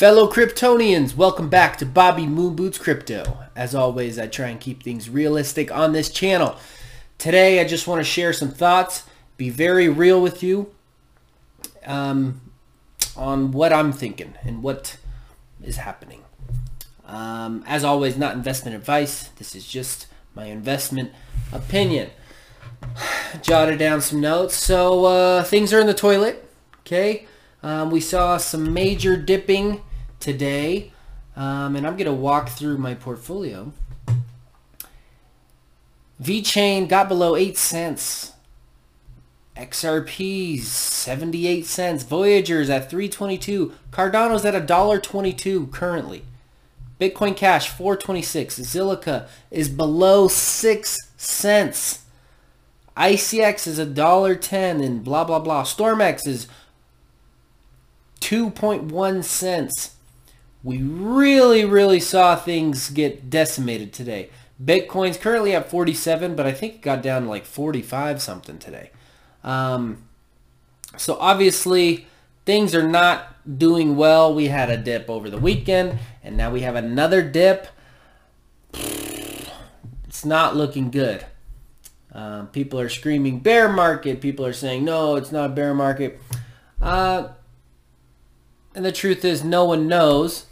Fellow Kryptonians, welcome back to Bobby Moonboots Crypto. As always, I try and keep things realistic on this channel. Today, I just want to share some thoughts, be very real with you on what I'm thinking and what is happening. As always, not investment advice. This is just my investment opinion. Jotted down some notes. So things are in the toilet, okay? We saw some major dipping today, and I'm going to walk through my portfolio. VeChain got below 8 cents. XRP's 78 cents. Voyager's at 3.22. Cardano's at $1.22 currently. Bitcoin Cash 4.26. Zilliqa is below 6 cents. ICX is $1.10, and blah blah blah. StormX is 2.1 cents. We really saw things get decimated today. Bitcoin's currently at 47, but I think it got down to like 45 something today. So obviously things are not doing well. We had a dip over the weekend and now we have another dip. It's not looking good. People are screaming bear market. People are saying, no, it's not a bear market. And the truth is no one knows.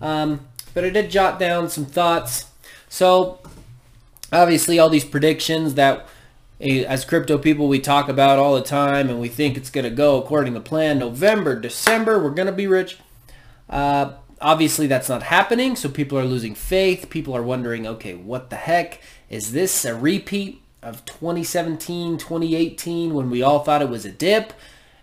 But I did jot down some thoughts. So obviously all these predictions that as crypto people we talk about all the time, and we think it's going to go according to plan. November, December, we're going to be rich. Obviously that's not happening, so people are losing faith. People are wondering, okay, what the heck? Is this a repeat of 2017, 2018 when we all thought it was a dip?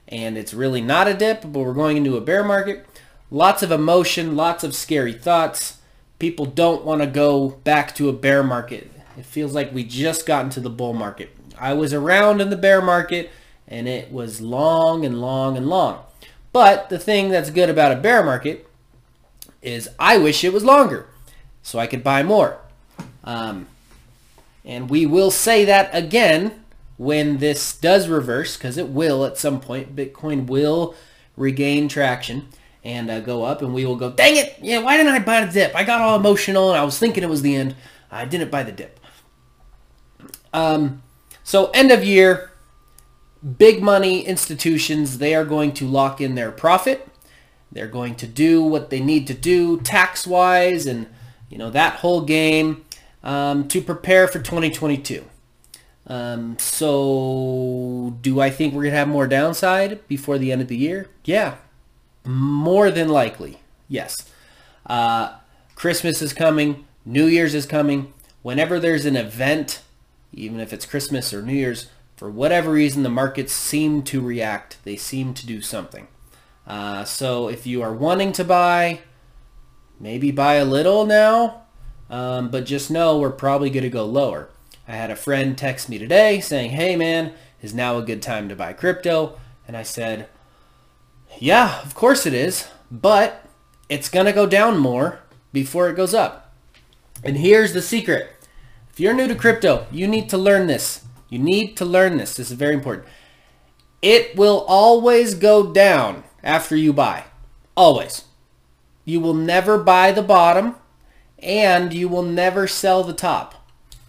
And it's really not a dip, but we're going into a bear market. Lots of emotion, lots of scary thoughts. People don't want to go back to a bear market. It feels like we just got into the bull market. I was around in the bear market, and it was long and long and long. But the thing that's good about a bear market is I wish it was longer so I could buy more. And we will say that again when this does reverse, because it will at some point. Bitcoin will regain traction and go up, and we will go, dang it, yeah, why didn't I buy the dip? I got all emotional and I was thinking it was the end. I didn't buy the dip. So end of year, big money institutions, they are going to lock in their profit. They're going to do what they need to do tax-wise and, you know, that whole game to prepare for 2022. So do I think we're going to have more downside before the end of the year? Yeah, more than likely. Yes. Christmas is coming. New Year's is coming. Whenever there's an event, even if it's Christmas or New Year's, for whatever reason, the markets seem to react. They seem to do something. So if you are wanting to buy, maybe buy a little now, but just know we're probably going to go lower. I had a friend text me today saying, hey man, is now a good time to buy crypto? And I said, yeah, of course it is, but it's going to go down more before it goes up. And here's the secret. If you're new to crypto, you need to learn this. You need to learn this. This is very important. It will always go down after you buy. Always. You will never buy the bottom and you will never sell the top.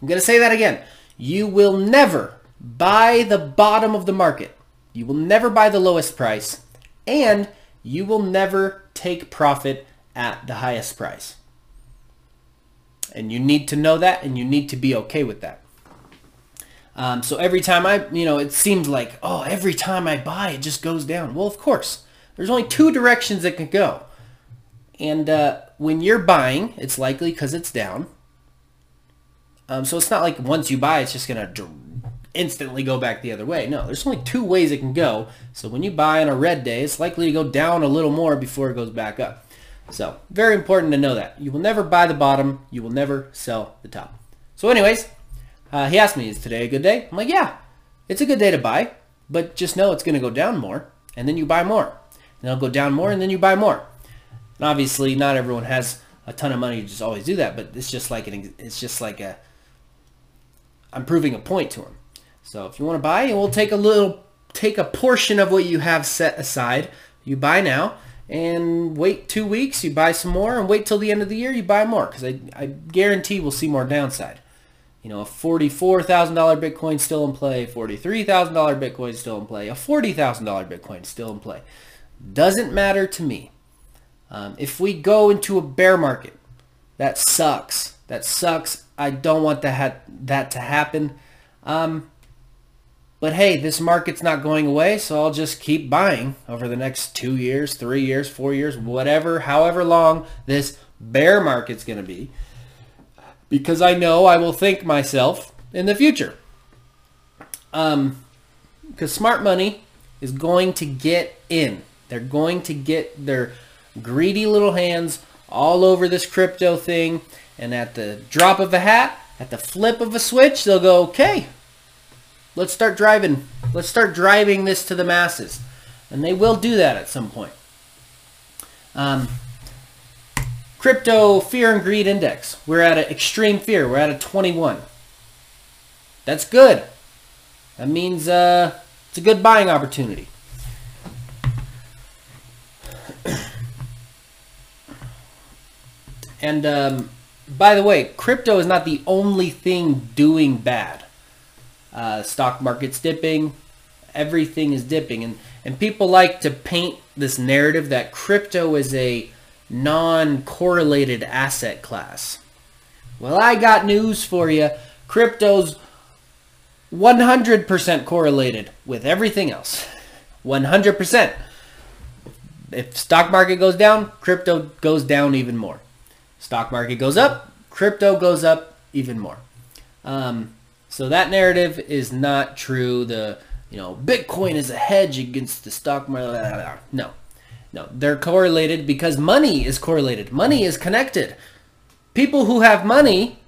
I'm going to say that again. You will never buy the bottom of the market. You will never buy the lowest price. And you will never take profit at the highest price. And you need to know that, and you need to be okay with that. So every time it seems like, oh, every time I buy, it just goes down. Well, of course. There's only two directions it can go. And when you're buying, it's likely because it's down. So it's not like once you buy, it's just going to instantly go back the other way. No, there's only two ways it can go. So when you buy on a red day, it's likely to go down a little more before it goes back up. So very important to know that. You will never buy the bottom. You will never sell the top. So anyways, he asked me, is today a good day? I'm like, yeah, it's a good day to buy, but just know it's going to go down more, and then you buy more. And it'll go down more, and then you buy more. And obviously, not everyone has a ton of money to just always do that, but it's just like I'm proving a point to him. So if you want to buy, we'll take a portion of what you have set aside. You buy now, and wait 2 weeks, you buy some more, and wait till the end of the year, you buy more, because I guarantee we'll see more downside. You know, a $44,000 Bitcoin still in play, $43,000 Bitcoin still in play, a $40,000 Bitcoin still in play. Doesn't matter to me. If we go into a bear market, that sucks. That sucks. I don't want that to happen. But hey, this market's not going away, so I'll just keep buying over the next 2 years, 3 years, 4 years, whatever, however long this bear market's going to be. Because I know I will thank myself in the future. Because smart money is going to get in. They're going to get their greedy little hands all over this crypto thing. And at the drop of a hat, at the flip of a switch, they'll go, okay, let's start driving. Let's start driving this to the masses. And they will do that at some point. Crypto fear and greed index. We're at an extreme fear. We're at a 21. That's good. That means it's a good buying opportunity. And by the way, crypto is not the only thing doing bad. Stock market's dipping. Everything is dipping. And people like to paint this narrative that crypto is a non-correlated asset class. Well, I got news for you. Crypto's 100% correlated with everything else. 100%. If stock market goes down, crypto goes down even more. Stock market goes up, crypto goes up even more. So that narrative is not true. The, you know, Bitcoin is a hedge against the stock market. No. No, they're correlated because money is correlated. Money is connected. People who have money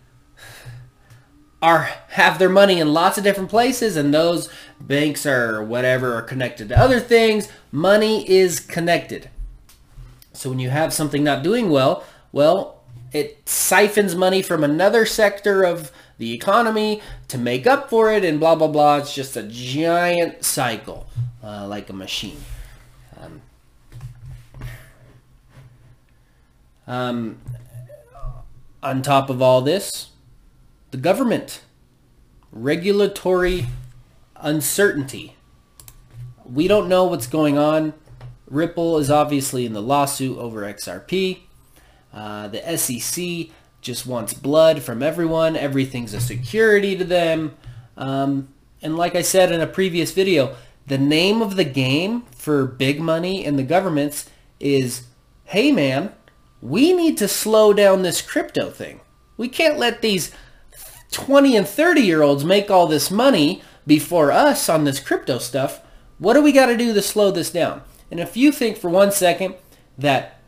have their money in lots of different places, and those banks or whatever are connected to other things. Money is connected. So when you have something not doing well, well, it siphons money from another sector of the economy to make up for it, and blah, blah, blah. It's just a giant cycle, like a machine. On top of all this, the government, regulatory uncertainty. We don't know what's going on. Ripple is obviously in the lawsuit over XRP. The SEC just wants blood from everyone. Everything's a security to them. And like I said in a previous video, the name of the game for big money and the governments is, hey man, we need to slow down this crypto thing. We can't let these 20 and 30-year-olds make all this money before us on this crypto stuff. What do we got to do to slow this down? And if you think for 1 second that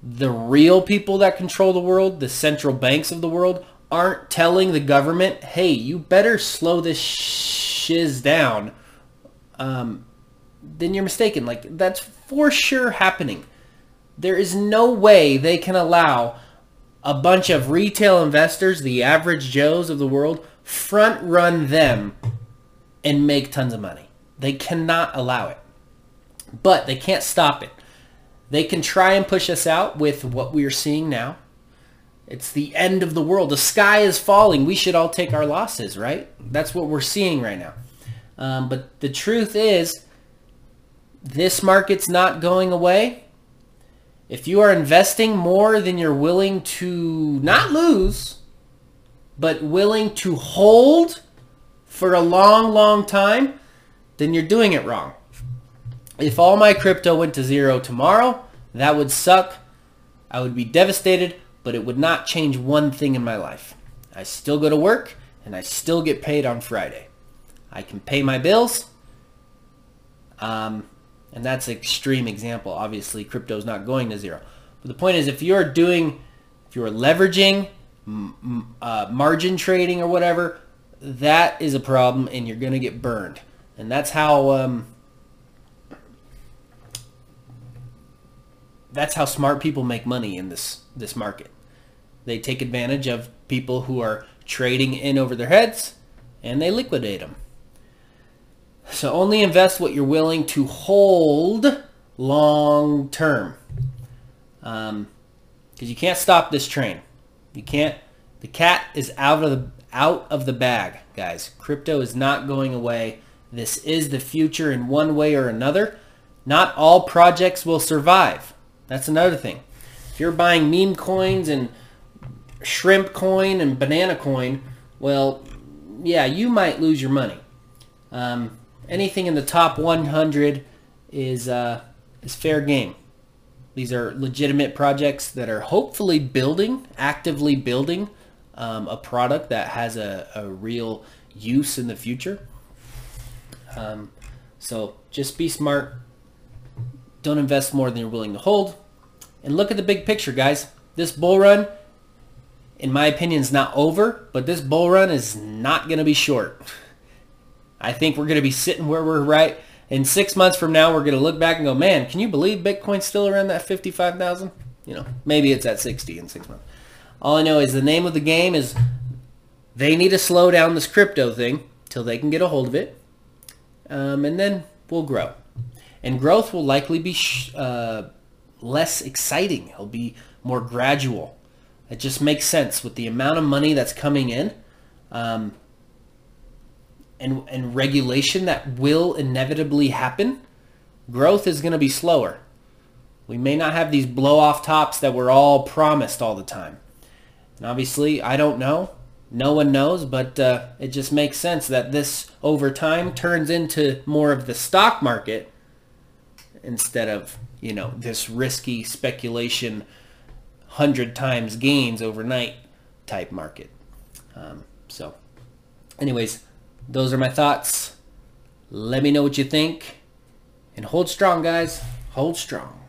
the real people that control the world, the central banks of the world, aren't telling the government, hey, you better slow this shiz down, then you're mistaken. Like, that's for sure happening. There is no way they can allow a bunch of retail investors, the average Joes of the world, front run them and make tons of money. They cannot allow it. But they can't stop it. They can try and push us out with what we are seeing now. It's the end of the world. The sky is falling. We should all take our losses, right? That's what we're seeing right now. But the truth is, this market's not going away. If you are investing more than you're willing to not lose, but willing to hold for a long, long time, then you're doing it wrong. If all my crypto went to zero tomorrow, that would suck. I would be devastated, but it would not change one thing in my life. I still go to work, and I still get paid on Friday. I can pay my bills. And that's an extreme example. Obviously, crypto is not going to zero. But the point is, if you're leveraging, margin trading or whatever, that is a problem, and you're going to get burned. And that's how smart people make money in this market. They take advantage of people who are trading in over their heads, and they liquidate them. So only invest what you're willing to hold long term. because you can't stop this train. You can't. The cat is out of the bag, guys. Crypto is not going away. This is the future in one way or another. Not all projects will survive. That's another thing. If you're buying meme coins and shrimp coin and banana coin, well, yeah, you might lose your money. Anything in the top 100 is fair game. These are legitimate projects that are hopefully building, actively building a product that has a real use in the future. So just be smart. Don't invest more than you're willing to hold. And look at the big picture, guys. This bull run, in my opinion, is not over, but this bull run is not going to be short. I think we're going to be sitting where we're right. In 6 months from now, we're going to look back and go, man, can you believe Bitcoin's still around that 55,000? You know, maybe it's at 60 in 6 months. All I know is the name of the game is they need to slow down this crypto thing till they can get a hold of it. And then we'll grow. And growth will likely be less exciting. It'll be more gradual. It just makes sense with the amount of money that's coming in and regulation that will inevitably happen. Growth is going to be slower. We may not have these blow-off tops that we're all promised all the time. And obviously, I don't know. No one knows, but it just makes sense that this, over time, turns into more of the stock market instead of, you know, this risky speculation, 100 times gains overnight type market. So anyways, those are my thoughts. Let me know what you think. And hold strong, guys. Hold strong.